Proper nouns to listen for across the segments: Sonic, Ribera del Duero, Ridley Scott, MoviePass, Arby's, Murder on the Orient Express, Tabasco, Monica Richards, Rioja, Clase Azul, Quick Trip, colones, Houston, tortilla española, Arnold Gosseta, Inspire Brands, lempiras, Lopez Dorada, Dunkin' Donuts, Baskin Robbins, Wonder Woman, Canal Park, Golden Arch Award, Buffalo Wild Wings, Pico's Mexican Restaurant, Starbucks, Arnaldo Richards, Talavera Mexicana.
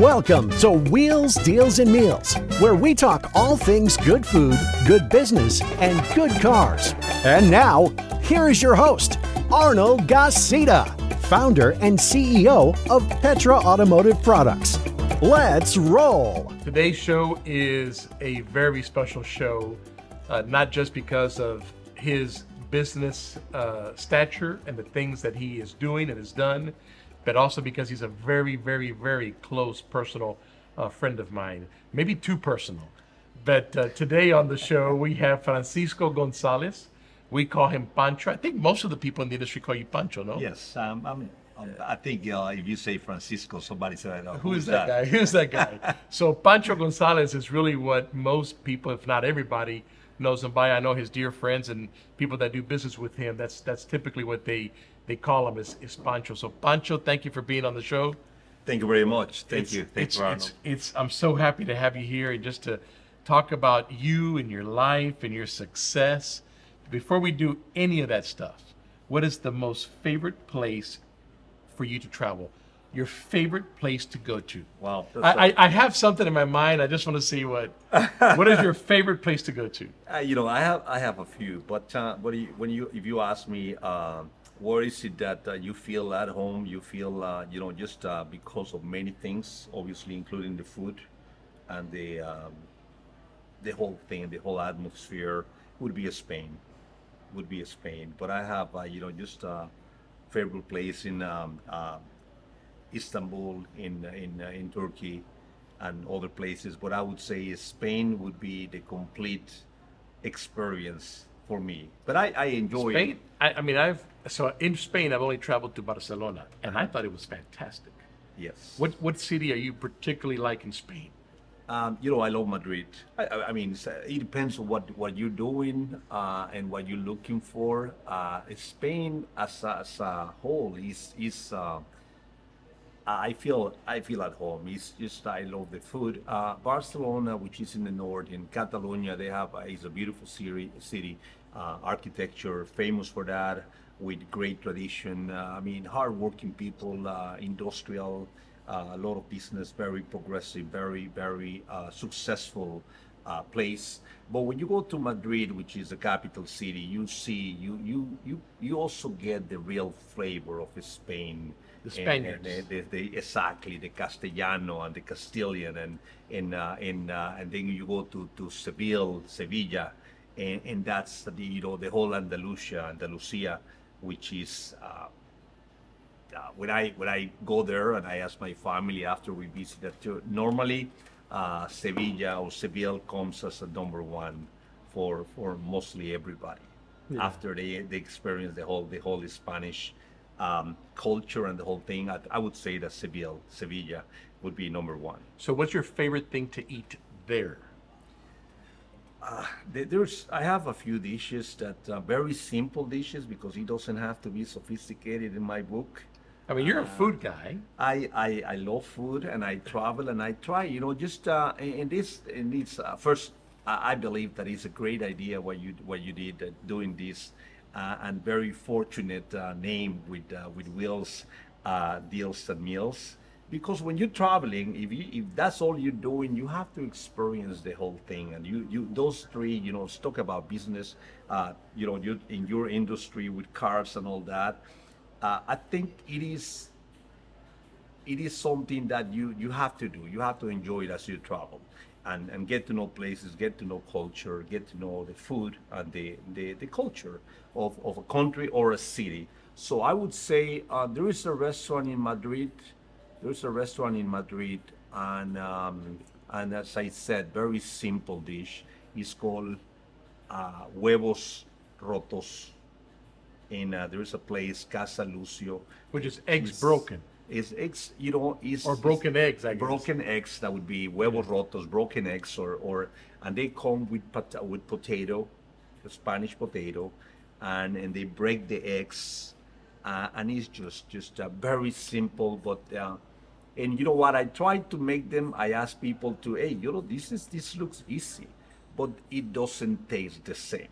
Welcome to Wheels, Deals, and Meals, where we talk all things good food, good business, and good cars. And now, here is your host, Arnold Gosseta, founder and CEO of Petra Automotive Products. Let's roll. Today's show is a very special show, not just because of his business stature and the things that he is doing and has done, but also because he's a very, very, very close personal friend of mine. Maybe too personal. But today on the show, we have Francisco Gonzalez. We call him Pancho. I think most of the people in the industry call you Pancho, no? Yes. I think if you say Francisco, somebody said, oh, who's that guy? Who's that guy? So Pancho Gonzalez is really what most people, if not everybody, knows him by. I know his dear friends and people that do business with him. That's typically what they call him is Pancho. So Pancho, thank you for being on the show. Thank you very much. Thank you. Thanks, Arnold. I'm so happy to have you here and just to talk about you and your life and your success. Before we do any of that stuff, what is the most favorite place for you to travel? Your favorite place to go to? Wow. I have something in my mind. I just want to see what is your favorite place to go to? I have a few, but if you ask me, where is it that you feel at home? You feel, because of many things, obviously, including the food and the whole thing, the whole atmosphere would be Spain. But I have, favorite place in Istanbul, in Turkey, and other places. But I would say Spain would be the complete experience for me. But I enjoy Spain. In Spain, I've only traveled to Barcelona, and I thought it was fantastic. Yes. What city are you particularly like in Spain? I love Madrid. It depends on what you're doing and what you're looking for. Spain as a whole is I feel at home. It's just I love the food. Barcelona, which is in the north, in Catalonia, they have is a beautiful city. Architecture, famous for that, with great tradition. Hardworking people, industrial. A lot of business, very progressive, very, very successful place. But when you go to Madrid, which is the capital city, you see, you also get the real flavor of Spain. The Spaniards. Exactly, the Castellano and the Castilian. And then you go to Sevilla, and that's the whole Andalusia, which is... When I go there and I ask my family after we visit that tour, normally Seville comes as a number one for mostly everybody. Yeah. After they experience the whole Spanish culture and the whole thing, I would say that Sevilla would be number one. So what's your favorite thing to eat there? I have a few dishes that are very simple dishes because it doesn't have to be sophisticated in my book. You're a food guy. I love food, and I travel, and I try. First, I believe that it's a great idea what you did doing this, and very fortunate name with Wheels, Deals and Meals, because when you're traveling, if that's all you're doing, you have to experience the whole thing. And you those three, talk about business, you in your industry with cars and all that. I think it is something that you have to do. You have to enjoy it as you travel, and get to know places, get to know culture, get to know the food and the culture of a country or a city. So I would say there is a restaurant in Madrid. And as I said, very simple dish. It's called huevos rotos. And there is a place, Casa Lucio, which is eggs broken. Broken eggs. That would be huevos rotos, broken eggs, and they come with potato, Spanish potato, and they break the eggs, and it's just very simple. But and you know what? I try to make them. I ask people to, this looks easy, but it doesn't taste the same.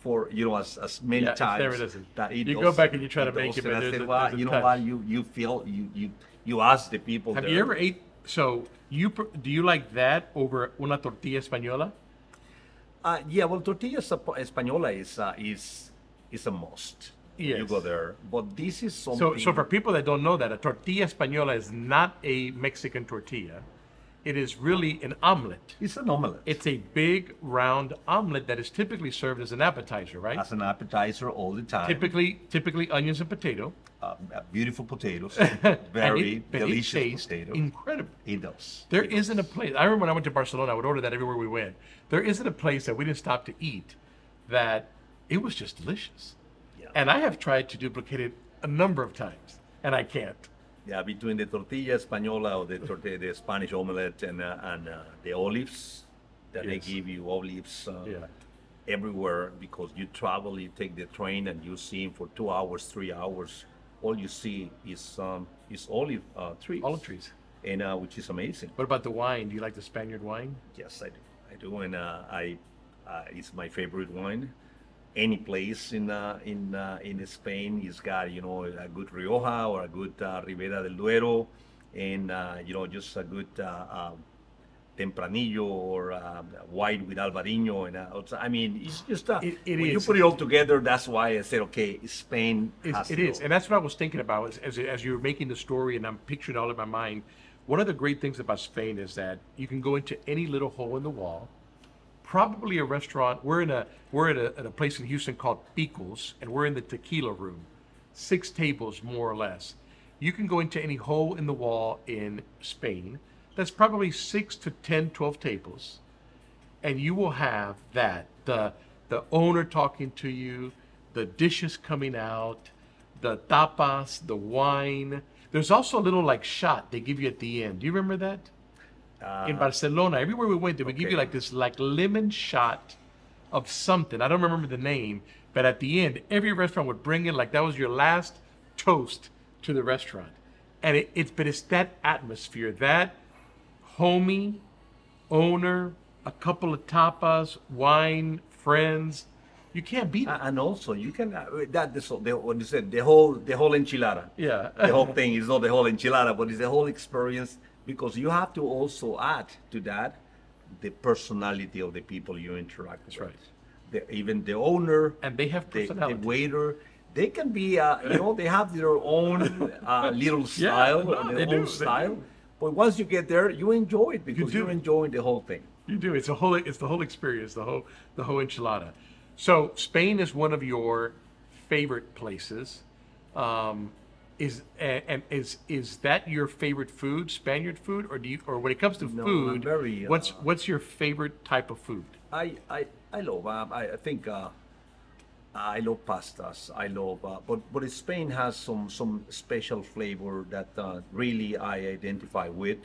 For as many times that it does, go back and you try to make it. I said, you feel you ask the people. Have you ever ate So do you like that over una tortilla española? Yeah, well, tortilla española is a must. Yes. You go there, but this is something. So for people that don't know that, a tortilla española is not a Mexican tortilla. It is really an omelet. It's an omelet. It's a big round omelet that is typically served as an appetizer, right? As an appetizer all the time. Typically onions and potato. Beautiful potatoes. Very delicious potatoes. Incredible. It does. There isn't a place. I remember when I went to Barcelona, I would order that everywhere we went. There isn't a place that we didn't stop to eat that it was just delicious. Yeah. And I have tried to duplicate it a number of times, and I can't. Yeah, between the tortilla española or the Spanish omelette and the olives that yes. they give you, olives everywhere, because you travel, you take the train and you see for 2 hours, 3 hours, all you see is olive trees. Olive trees. And which is amazing. What about the wine? Do you like the Spaniard wine? Yes, I do, and it's my favorite wine. Any place in Spain, it's got a good Rioja or a good Ribera del Duero, and just a good Tempranillo or white with Albariño, and I mean it's just when you put it all together, that's why I said okay, Spain. It is, and that's what I was thinking about as you were making the story, and I'm picturing all in my mind. One of the great things about Spain is that you can go into any little hole in the wall. Probably a restaurant. We're at a place in Houston called Pico's, and we're in the tequila room, 6 tables more or less. You can go into any hole in the wall in Spain. That's probably 6 to 10, 12 tables, and you will have that the owner talking to you, the dishes coming out, the tapas, the wine. There's also a little like shot they give you at the end. Do you remember that? In Barcelona, everywhere we went, they would give you like this like lemon shot of something. I don't remember the name, but at the end, every restaurant would bring it like that was your last toast to the restaurant. And it's that atmosphere, that homey owner, a couple of tapas, wine, friends. You can't beat it. And also, you can what you said, the whole enchilada. Yeah, the whole thing is not the whole enchilada, but it's the whole experience. Because you have to also add to that the personality of the people you interact with. Right. Even the owner. And they have personality. The waiter. They can be, they have their own little style. Yeah, no, they do. But once you get there, you enjoy it because you're enjoying the whole thing. You do. It's the whole experience, the whole enchilada. So Spain is one of your favorite places. Is that your favorite food, Spaniard food, or when it comes to food, what's your favorite type of food? I love pastas. I love but Spain has some special flavor that really I identify with.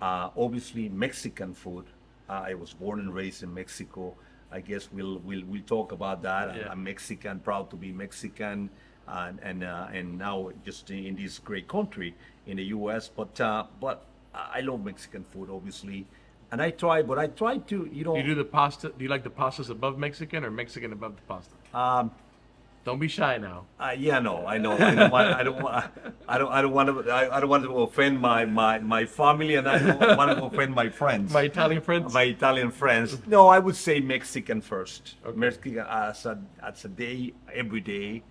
Obviously Mexican food. I was born and raised in Mexico. I guess we'll talk about that. Yeah. I'm Mexican, proud to be Mexican. And now just in this great country in the U.S. But I love Mexican food, obviously, and I try to You do the pasta. Do you like the pastas above Mexican or Mexican above the pasta? Don't be shy now. I don't want to offend my family, and I don't want to offend my friends. My Italian friends. No, I would say Mexican first. Okay. Mexican as a day, every day.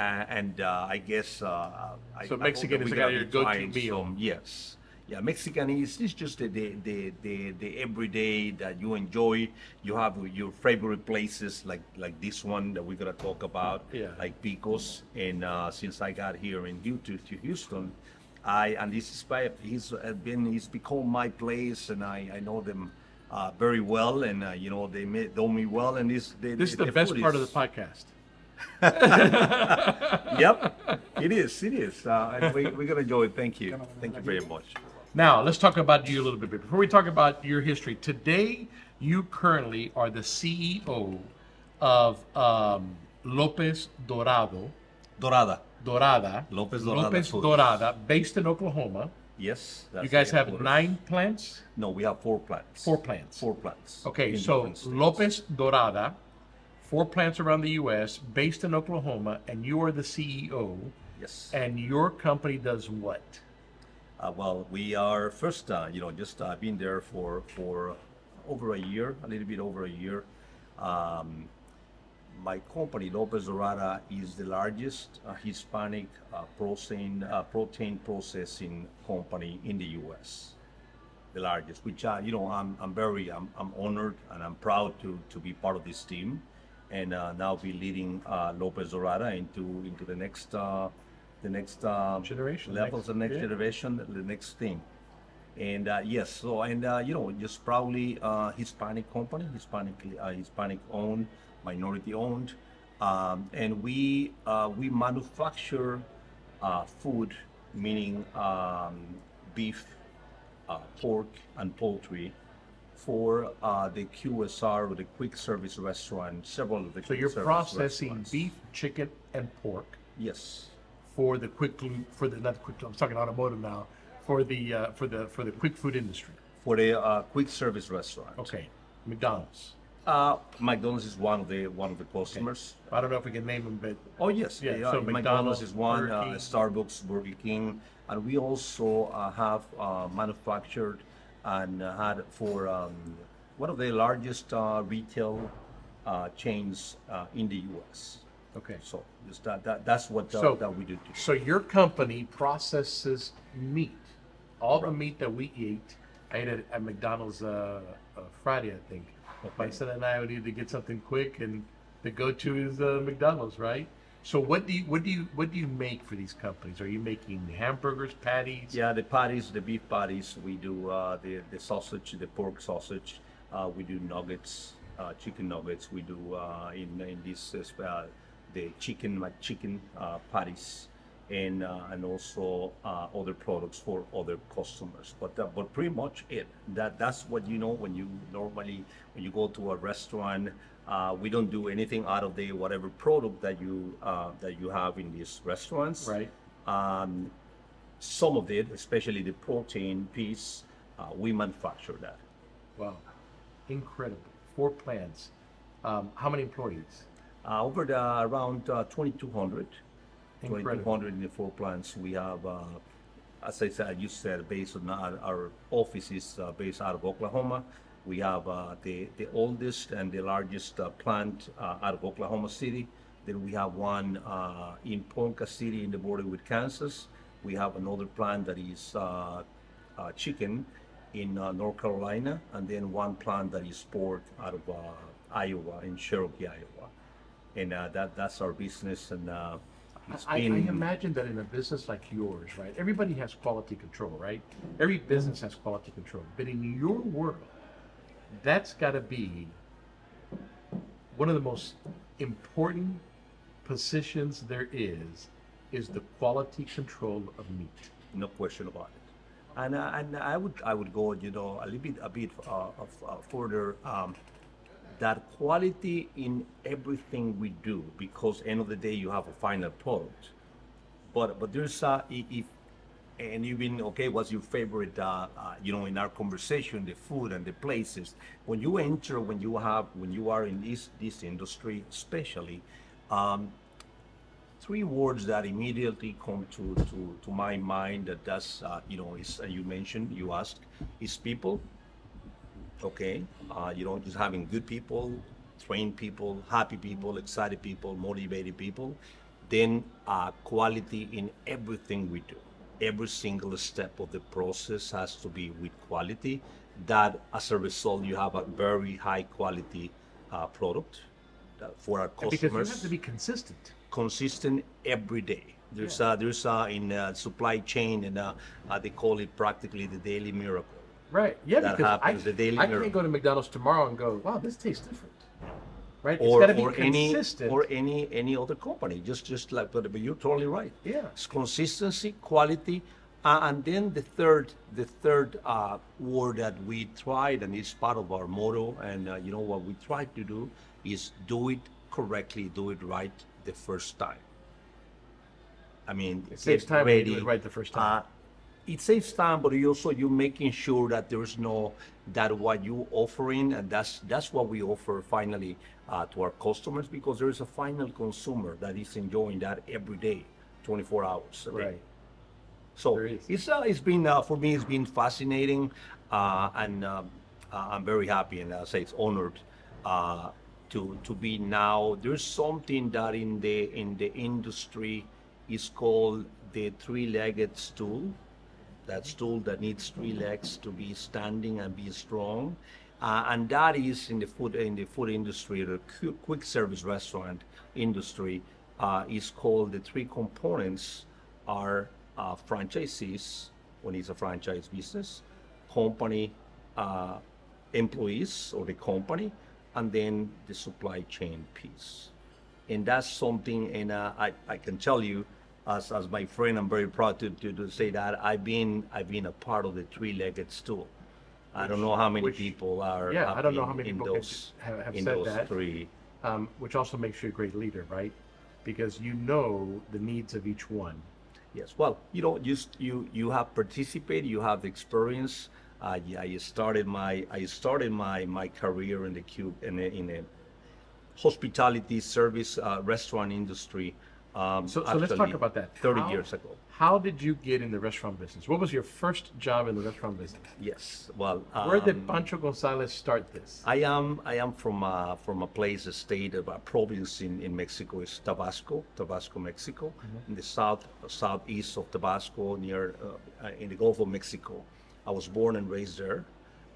I guess so. Mexican is your go-to meal. Yes, yeah. Mexican is just the everyday that you enjoy. You have your favorite places like this one that we're gonna talk about, like Pico's. And since I got here in to Houston, he's become my place, and I know them very well, and they know me well, and this is the best part of the podcast. Yep, it is. And we're going to enjoy it. Thank you very much. Now, let's talk about you a little bit. Before we talk about your history, today you currently are the CEO of Lopez Dorada. Lopez Dorada, based in Oklahoma. Yes. You guys have 9 plants? No, we have 4 plants. Okay, so Lopez Dorada. 4 plants around the U.S., based in Oklahoma, and you are the CEO. Yes. And your company does what? Well, we are first, just been there for over a year, a little bit over a year. My company, Lopez Dorada, is the largest Hispanic protein processing company in the U.S. The largest, which I'm honored and I'm proud to be part of this team, and now be leading Lopez Dorada into the next generation, the next thing. And yes, so and just proudly Hispanic company, Hispanic owned, minority owned, and we manufacture food, meaning beef, pork, and poultry for the QSR or the quick service restaurant. Several of the so you're processing restaurants. Beef, chicken, and pork. Yes. For the quick for the not quick. I'm talking automotive now. For the quick food industry. For the quick service restaurant. Okay. McDonald's. McDonald's is one of the customers. Okay. I don't know if we can name them, but so McDonald's is one. Starbucks, Burger King, and we also have manufactured and had for one of the largest retail chains in the U.S. Okay, so just that's what that we do. Today. So your company processes meat, all right. The meat that we eat. I ate at McDonald's Friday, I think. Okay. My son and I would need to get something quick, and the go-to is McDonald's, right? So what do you make for these companies? Are you making hamburgers, patties? Yeah, the patties, the beef patties. We do the sausage, the pork sausage. We do nuggets, chicken nuggets. We do in this the chicken patties, and also other products for other customers. But pretty much it. That's what when you normally go to a restaurant. We don't do anything out of whatever product that you have in these restaurants. Right. Some of it, especially the protein piece, we manufacture that. Wow, incredible! 4 plants. How many employees? Over around 2,200. 2,200 in the 4 plants. We have, as I said, based on our offices based out of Oklahoma. We have the oldest and the largest plant out of Oklahoma City. Then we have one in Ponca City in the border with Kansas. We have another plant that is chicken in North Carolina, and then one plant that is pork out of Iowa, in Cherokee, Iowa. And that's our business. And I imagine that in a business like yours, right, everybody has quality control, right? Every business has quality control, but in your world, that's got to be one of the most important positions there is the quality control of meat. No question about it. And I would go a bit further. That quality in everything we do, because end of the day you have a final product. But there's and even, okay, what's your favorite, in our conversation, the food and the places. When you enter, when you are in this industry, especially, 3 words that immediately come to my mind is, you mentioned, you asked, is people. Okay, just having good people, trained people, happy people, excited people, motivated people. Then quality in everything we do. Every single step of the process has to be with quality. That, as a result, you have a very high quality product for our customers. Because you have to be consistent. Consistent every day. There's in supply chain, and they call it practically the daily miracle. Right. Yeah. That happens. The daily miracle. I can't go to McDonald's tomorrow and go, wow, this tastes different. Right? Or, it's gotta be consistent. Any other company. Just like, but you're totally right. Yeah. It's consistency, quality, and then the third word that we tried, and it's part of our motto, and what we try to do is do it correctly, do it right the first time. I mean, it saves time when you do it right the first time. It saves time, but you're making sure that there's what you're offering, and that's what we offer finally to our customers, because there is a final consumer that is enjoying that every day, 24 hours a day. Right. So it's been for me fascinating, and I'm very happy, and I say it's honored to be now. There's something that in the industry is called the three-legged stool. That stool that needs three legs to be standing and be strong, and that is in the food industry. The quick service restaurant industry is called the three components are franchisees, when it's a franchise business, company employees or the company, and then the supply chain piece. And that's something, and I can tell you, as my friend, I'm very proud to say that I've been a part of the three-legged stool. I don't know how many people have said those three. Which also makes you a great leader, right? Because you know the needs of each one. Yes. Well, you have participated. You have the experience. I started my career in the in the hospitality service restaurant industry. So let's talk about that. 30 years ago. How did you get in the restaurant business? What was your first job in the restaurant business? Yes, well... where did Pancho Gonzalez start this? I am from a place, a state, a province in Mexico. It's Tabasco, Mexico, in the southeast of Tabasco, near in the Gulf of Mexico. I was born and raised there,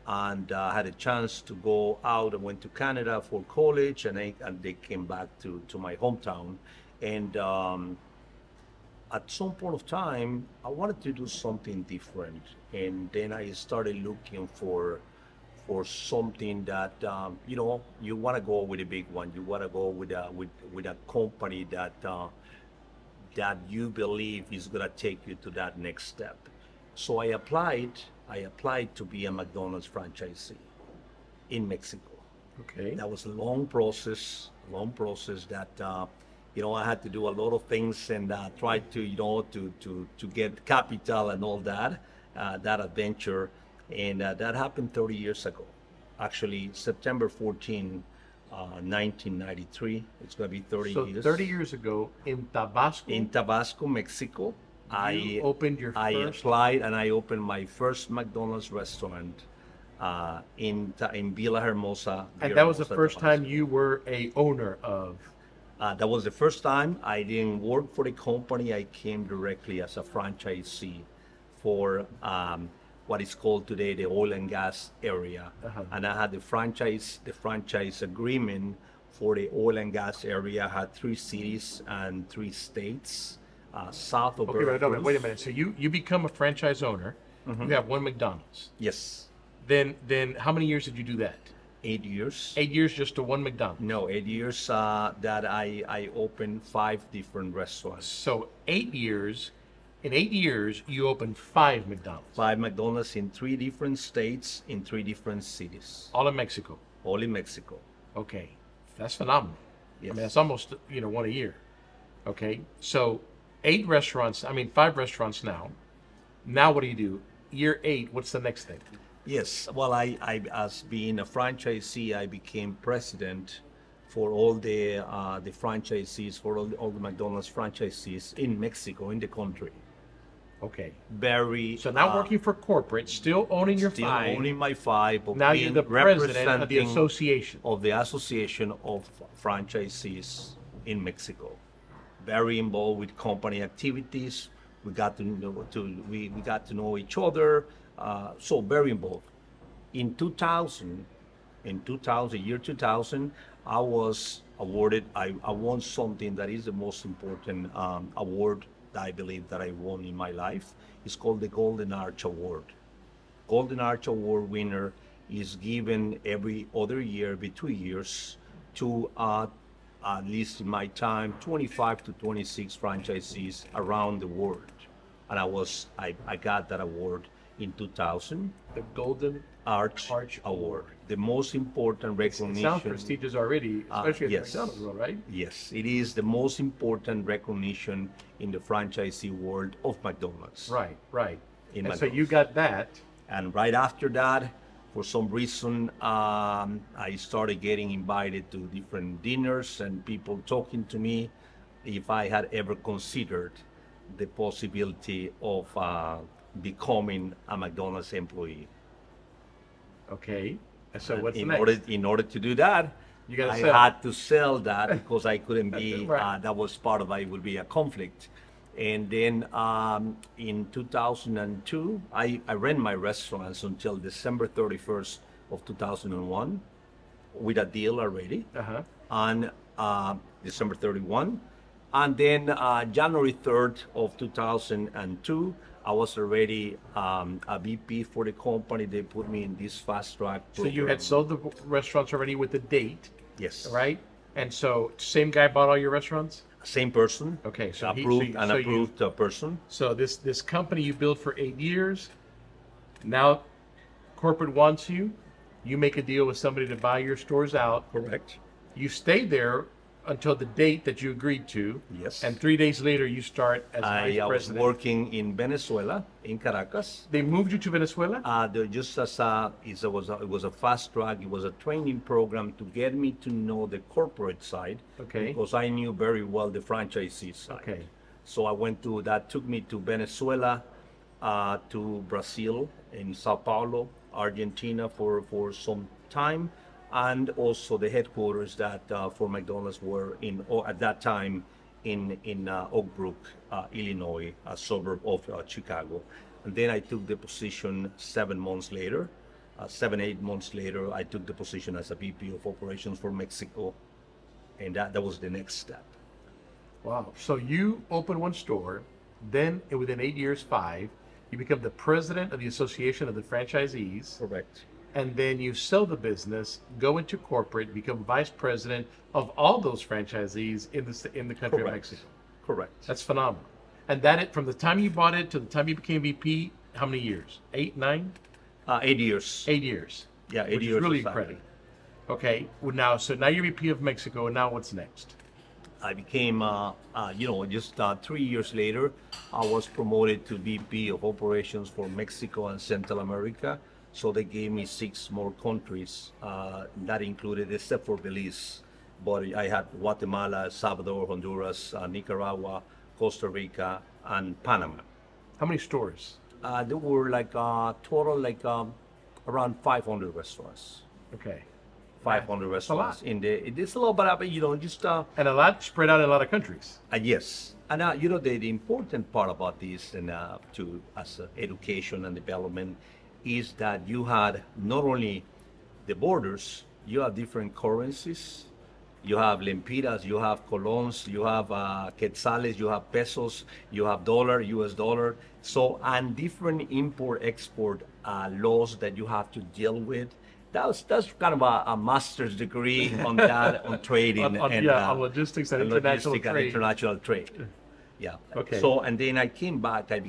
and had a chance to go out. I went to Canada for college, and they came back to my hometown. And at some point of time, I wanted to do something different. And then I started looking for something that, you want to go with a big one. You want to go with a company that you believe is going to take you to that next step. So I applied to be a McDonald's franchisee in Mexico. Okay. That was a long process that, I had to do a lot of things and try to, to get capital and all that, that adventure. And that happened 30 years ago. Actually, September 14, 1993, it's going to be 30 years. So 30 years ago in Tabasco? In Tabasco, Mexico. I opened my first McDonald's restaurant in Villahermosa. And that was the first time you were a owner of? That was the first time. I didn't work for the company. I came directly as a franchisee for what is called today the oil and gas area. Uh-huh. And I had the franchise agreement for the oil and gas area. I had 3 cities and 3 states south of Veracruz. Okay, wait a minute. So you become a franchise owner. Mm-hmm. You have one McDonald's. Yes. Then how many years did you do that? 8 years. 8 years just to one McDonald's? No, 8 years that I opened 5 different restaurants. So 8 years, in 8 years, you opened 5 McDonald's? 5 McDonald's in 3 different states, in 3 different cities. All in Mexico? All in Mexico. Okay, that's phenomenal. Yes. I mean, that's almost, one a year. Okay, so 5 restaurants now. Now what do you do? Year 8, what's the next thing? Yes, well, I as being a franchisee, I became president for all the franchisees, for all the McDonald's franchisees in Mexico, in the country. Okay. So now working for corporate, still owning your 5. Still owning my 5. But now you're the president of the association. Of the Association of Franchisees in Mexico. Very involved with company activities. We got to know, we got to know each other. So very involved. In 2000, I was awarded. I won something that is the most important award that I believe that I won in my life. It's called the Golden Arch Award. Golden Arch Award winner is given every other year, every 2 years, to at least in my time, 25 to 26 franchisees around the world, and I got that award. In 2000, the Golden Arch Award, the most important recognition. It sounds prestigious already, especially at McDonald's world, right? Yes, it is the most important recognition in the franchisee world of McDonald's. Right. And so you got that. And right after that, for some reason, I started getting invited to different dinners and people talking to me if I had ever considered the possibility of becoming a McDonald's employee. Okay, so what's next? In order to do that, I had to sell that because I couldn't be, right. That was part of it, would be a conflict. And then in 2002, I ran my restaurants until December 31st of 2001 with a deal already on December 31. And then January 3rd of 2002, I was already a VP for the company. They put me in this fast track program. So you had sold the restaurants already with the date? Yes. Right? And so same guy bought all your restaurants? Same person. Okay. So approved person. So this company you built for 8 years, now corporate wants you. You make a deal with somebody to buy your stores out. Correct. You stay there until the date that you agreed to. Yes. And 3 days later, you start as vice president. I was working in Venezuela, in Caracas. They moved you to Venezuela? It was a fast track. It was a training program to get me to know the corporate side. Okay. Because I knew very well the franchisee side. Okay. So I went to, that took me to Venezuela, to Brazil, in Sao Paulo, Argentina for some time. And also the headquarters that for McDonald's were in, or at that time, in Oak Brook, Illinois, a suburb of Chicago. And then I took the position 7 months later, 8 months later, I took the position as a VP of operations for Mexico. And that was the next step. Wow, so you opened one store, then within 8 years, five, you become the president of the Association of the Franchisees. Correct. And then you sell the business, go into corporate, become vice president of all those franchisees in the country Correct. Of Mexico. Correct. That's phenomenal. And from the time you bought it to the time you became VP, how many years? 8, 9? 8 years. 8 years. Yeah, 8 years. Which is really incredible. Okay. Well, now you're VP of Mexico, and now what's next? I became, just 3 years later, I was promoted to VP of Operations for Mexico and Central America. So they gave me 6 more countries that included, except for Belize, but I had Guatemala, Salvador, Honduras, Nicaragua, Costa Rica, and Panama. How many stores? There were total around 500 restaurants. Okay. 500 restaurants. It's a lot, but and a lot spread out in a lot of countries. Yes. And the important part about this and as education and development is that you had not only the borders, you have different currencies, you have lempiras, you have colones, you have quetzales, you have pesos, you have dollar, US dollar. So, and different import-export laws that you have to deal with. That's kind of a master's degree on that, on trading. On logistics and international trade. Yeah. Okay. So, and then I came back, I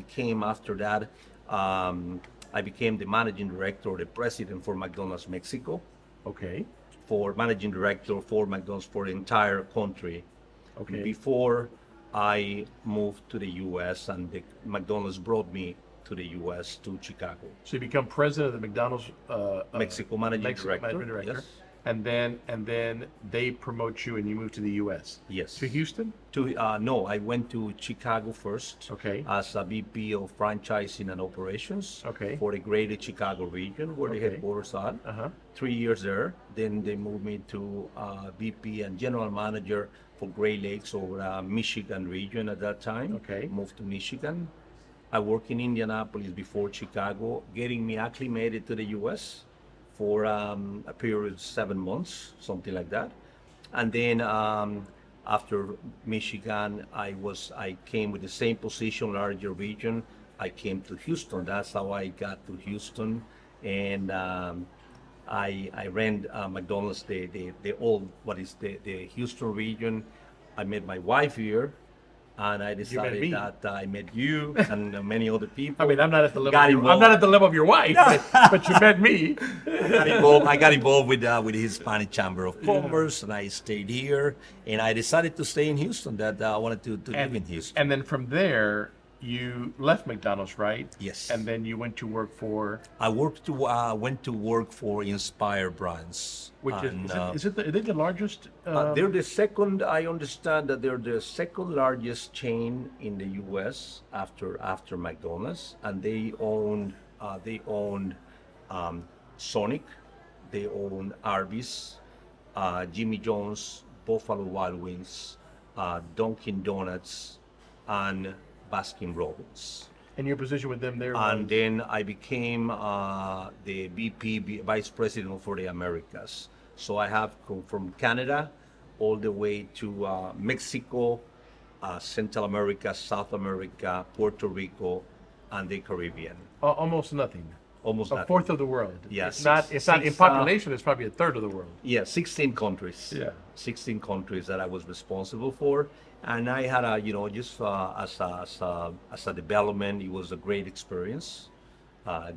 became the managing director, the president for McDonald's Mexico. Okay. For managing director for McDonald's for the entire country. Okay. Before I moved to the U.S. and McDonald's brought me to the U.S. to Chicago. So you become president of the McDonald's Mexico managing director. Yes. And then they promote you and you move to the U.S. Yes. To Houston? No, I went to Chicago first. Okay. As a VP of franchising and operations. Okay. For the greater Chicago region where the headquarters are. 3 years there. Then they moved me to VP and general manager for Great Lakes over Michigan region at that time. Okay. Moved to Michigan. I worked in Indianapolis before Chicago, getting me acclimated to the U.S. for a period of 7 months, something like that. And then after Michigan, I came with the same position, larger region. I came to Houston. That's how I got to Houston. And I ran McDonald's, the Houston region. I met my wife here. And I decided that I met you and many other people. I mean, I'm not at the level of your wife, but you met me. I got involved with the Hispanic Chamber of Commerce, and I stayed here. And I decided to stay in Houston. I wanted to live in Houston. And then from there, you left McDonald's, right? Yes. And then you went to work for? I went to work for Inspire Brands. Which are they the largest? They're the second. I understand that they're the second largest chain in the U.S. after McDonald's, and they own Sonic, they own Arby's, Jimmy John's, Buffalo Wild Wings, Dunkin' Donuts, and Baskin Robbins. And your position with them there? And then I became the VP, Vice President for the Americas. So I have come from Canada all the way to Mexico, Central America, South America, Puerto Rico, and the Caribbean. Almost nothing. Almost a nothing. Fourth of the world. Yeah, it's not in population. It's probably a third of the world. Yeah, 16 countries. Yeah, 16 countries that I was responsible for, and I had as a development, it was a great experience, But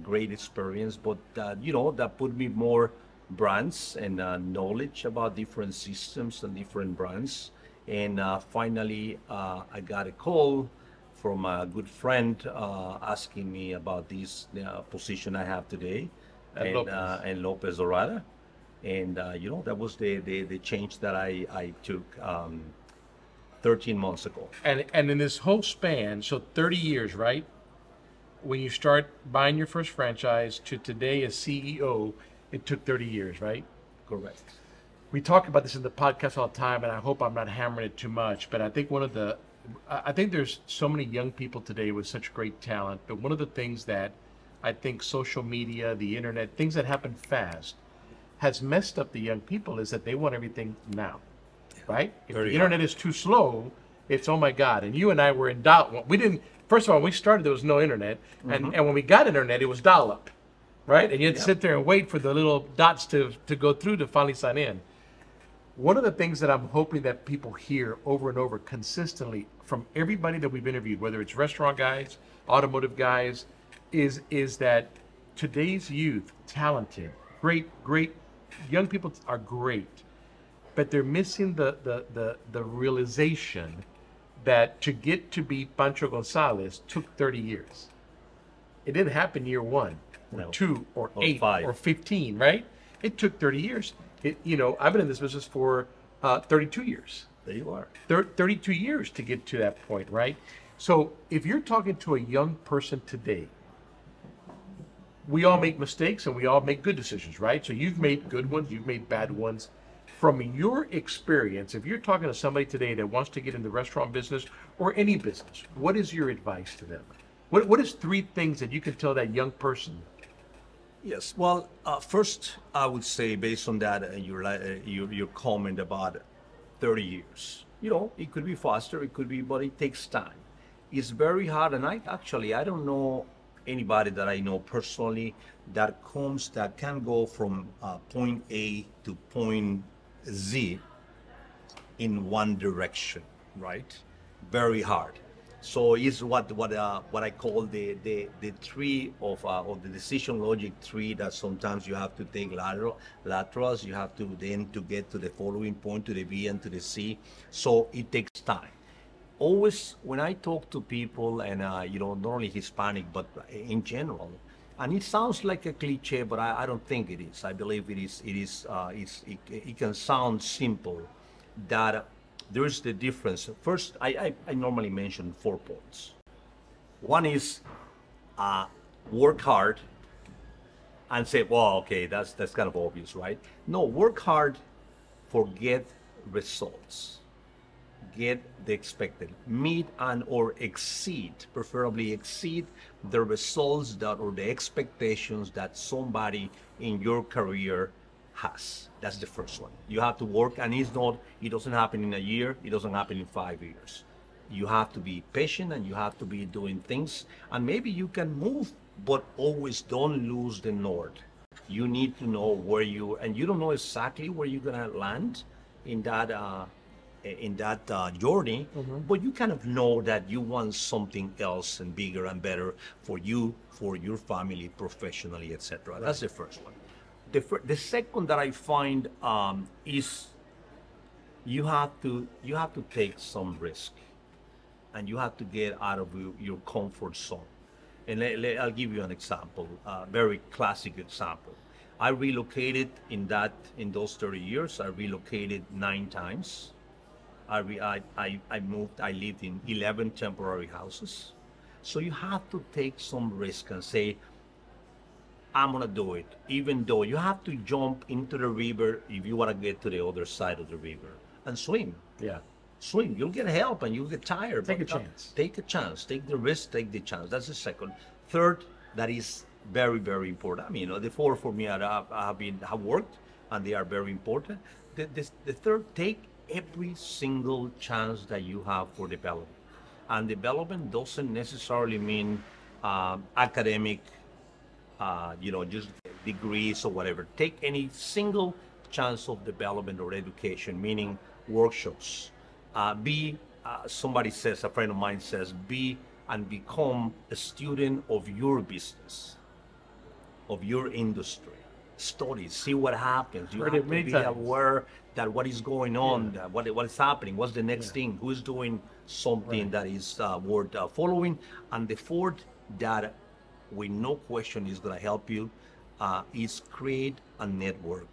that put me more brands and knowledge about different systems and different brands, and finally I got a call from a good friend asking me about this position I have today, and Lopez Dorada, and that was the change that I took 13 months ago. And in this whole span, so 30 years, right? When you start buying your first franchise to today as CEO, it took 30 years, right? Correct. We talk about this in the podcast all the time, and I hope I'm not hammering it too much, but I think I think there's so many young people today with such great talent, but one of the things that I think social media, the internet, things that happen fast, has messed up the young people is that they want everything now, right? If the internet is too slow, it's, oh my God. And you and I were in dial-up. We didn't, first of all, when we started, there was no internet. Mm-hmm. And when we got internet, it was dial-up, right? And you had to sit there and wait for the little dots to go through to finally sign in. One of the things that I'm hoping that people hear over and over consistently from everybody that we've interviewed, whether it's restaurant guys, automotive guys, is that today's youth, talented, great, young people are great, but they're missing the realization that to get to be Pancho Gonzalez took 30 years. It didn't happen year one, or two, or 8, 5. Or 15, right? It took 30 years. I've been in this business for 32 years. There you are. 32 years to get to that point, right? So if you're talking to a young person today, we all make mistakes and we all make good decisions, right? So you've made good ones, you've made bad ones. From your experience, if you're talking to somebody today that wants to get in the restaurant business or any business, what is your advice to them? What is three things that you can tell that young person? Yes. Well, first, I would say based on that and your comment about 30 years, it could be faster, it could be, but it takes time. It's very hard, and I don't know anybody that I know personally that can go from point A to point Z in one direction, right? Very hard. So it's what I call the tree of the decision logic tree that sometimes you have to take laterals. You have to then to get to the following point, to the B and to the C. So it takes time. Always when I talk to people and, not only Hispanic, but in general, and it sounds like a cliche, but I don't think it is. I believe it can sound simple that there is the difference. First, I normally mention 4 points. One is work hard and say, well, okay, that's kind of obvious, right? No, work hard, forget results. Get the expected. Meet and or preferably exceed the results that or the expectations that somebody in your career has. That's the first one. You have to work, and it doesn't happen in a year, it doesn't happen in 5 years. You have to be patient and you have to be doing things, and maybe you can move, but always don't lose the north. You need to know and you don't know exactly where you're gonna land in that journey, mm-hmm. but you kind of know that you want something else and bigger and better for you, for your family, professionally, etc. Right. That's the first one. The second that I find is you have to take some risk. and you have to get out of your comfort zone. And I'll give you an example, a very classic example. I relocated in those 30 years. I relocated 9 times. I lived in 11 temporary houses. So you have to take some risk and say, I'm gonna do it, even though you have to jump into the river if you wanna get to the other side of the river and swim. Yeah. Swim, you'll get help and you'll get tired. Take a chance. Take a chance, take the risk, take the chance. That's the second. Third, that is very, very important. I mean, you know, the four for me have worked and they are very important. The third, take every single chance that you have for development. And development doesn't necessarily mean academic, just degrees or whatever. Take any single chance of development or education, meaning workshops. A friend of mine says, be and become a student of your business, of your industry. Study, see what happens. You have to be aware that what is going on, yeah. what is happening, what's the next thing, who's doing something that is worth following. And the fourth, that with no question is going to help you, is create a network.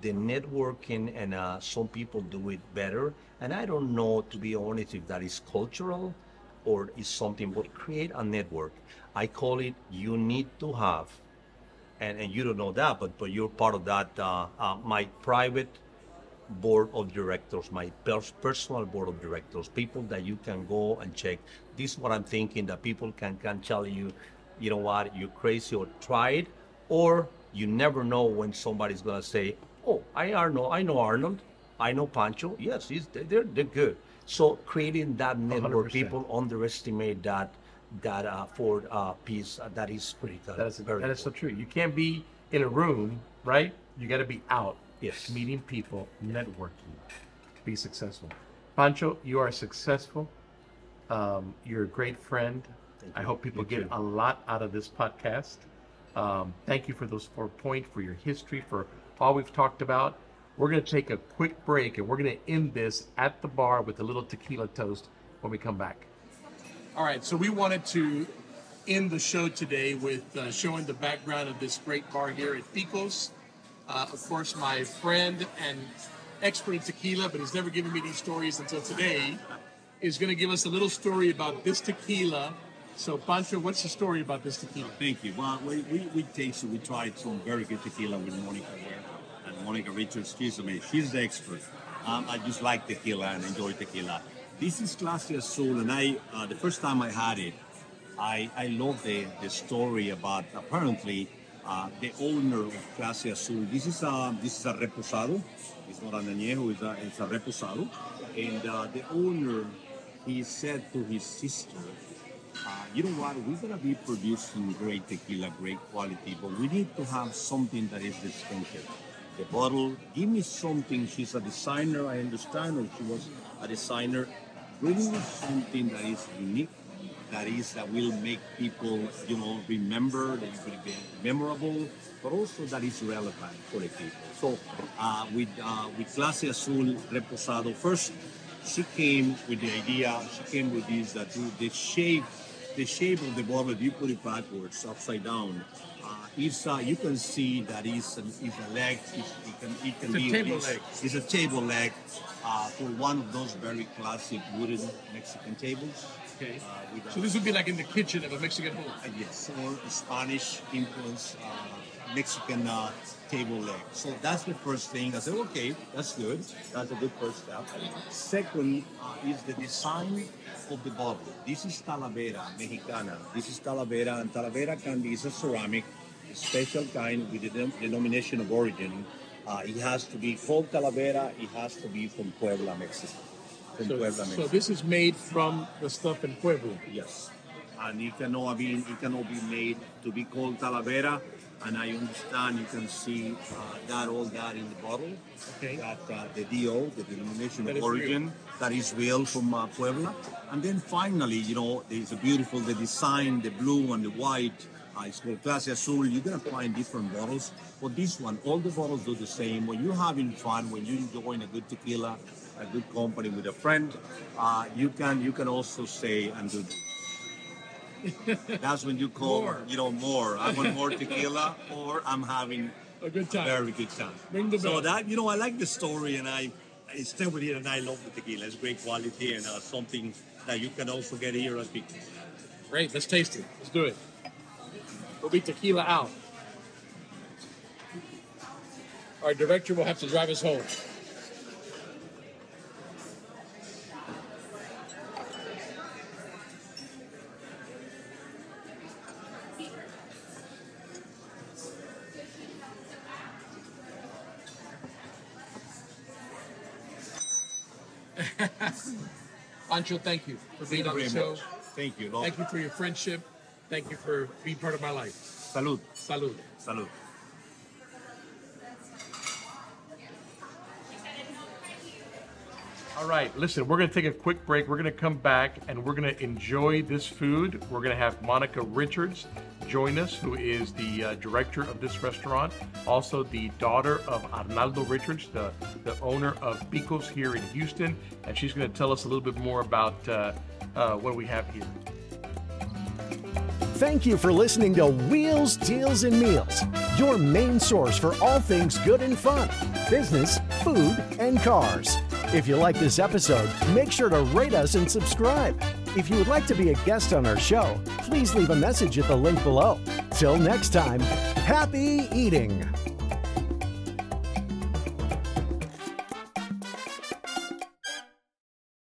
The networking, and some people do it better. And I don't know, to be honest, if that is cultural or is something, but create a network. I call it, you need to have, and you don't know that, but you're part of that, my private board of directors, my personal board of directors, people that you can go and check. This is what I'm thinking, that people can tell you, you know what, you're crazy, or try it, or you never know when somebody's gonna say, oh, I know Arnold, I know Pancho, yes, they're good. So creating that network, 100%. People underestimate that fourth piece, that is critical. That is so true. You can't be in a room, right? You got to be out, meeting people, networking, be successful. Pancho, you are successful. You're a great friend. I hope people get a lot out of this podcast. Thank you for those 4 points, for your history, for all we've talked about. We're going to take a quick break, and we're going to end this at the bar with a little tequila toast when we come back. All right, so we wanted to end the show today with showing the background of this great bar here at Pico's. Of course, my friend and expert in tequila, but he's never given me these stories until today, is going to give us a little story about this tequila. So, Pancho, what's the story about this tequila? Thank you. Well, we tasted, we tried some very good tequila with Monica here. And Monica Richards, she's the expert. I just like tequila and enjoy tequila. This is Clase Azul, and I the first time I had it, I love the story about, apparently, the owner of Clase Azul. This is a reposado. It's not an añejo, it's a reposado. And the owner, he said to his sister, you know what, we're going to be producing great tequila, great quality, but we need to have something that is distinctive. The bottle, give me something. She's a designer, I understand, or she was a designer. Bring me something that is unique, that will make people, remember, that will be memorable, but also that is relevant for the people. So with Clase Azul Reposado, first she came with the idea. She came with this, that the shape of the bottle, if you put it backwards, upside down, you can see that it's a leg. It can be a table leg. It's a table leg for one of those very classic wooden Mexican tables. Okay. So this would be like in the kitchen of a Mexican home. Yes, or a Spanish influence Mexican table leg. So that's the first thing. I said, okay, that's good. That's a good first step. Second is the design of the bottle. This is Talavera Mexicana. This is Talavera, and Talavera candy is a ceramic, a special kind with the denomination of origin. It has to be called Talavera. It has to be from Puebla, Mexico. So this is made from the stuff in Puebla? Yes. And it cannot be made to be called Talavera. And I understand you can see that all that in the bottle. Okay. That the DO, the denomination of origin, that is real from Puebla. And then finally, there's the design, the blue and the white, it's called Clase Azul. You're going to find different bottles. For this one, all the bottles do the same. When you're having fun, when you're enjoying a good tequila, a good company with a friend, you can also say and do. That's when you call, more. I want more tequila, or I'm having a good time. A very good time. Ring the bell. So that, you know, I like the story, and I stay with it, and I love the tequila. It's great quality and something that you can also get here at Pico's. Great. Let's taste it. Let's do it. We'll be tequila out. Our director will have to drive us home. Pancho, thank you for being on the show. Much. Thank you. Lord. Thank you for your friendship. Thank you for being part of my life. Salud. Salud. Salud. All right, listen, we're going to take a quick break. We're going to come back and we're going to enjoy this food. We're going to have Monica Richards join us, who is the director of this restaurant, also the daughter of Arnaldo Richards, the owner of Pico's here in Houston, and she's going to tell us a little bit more about what we have here. Thank you for listening to Wheels, Deals, and Meals, your main source for all things good and fun, business, food, and cars. If you like this episode, make sure to rate us and subscribe. If you would like to be a guest on our show, please leave a message at the link below. Till next time, happy eating!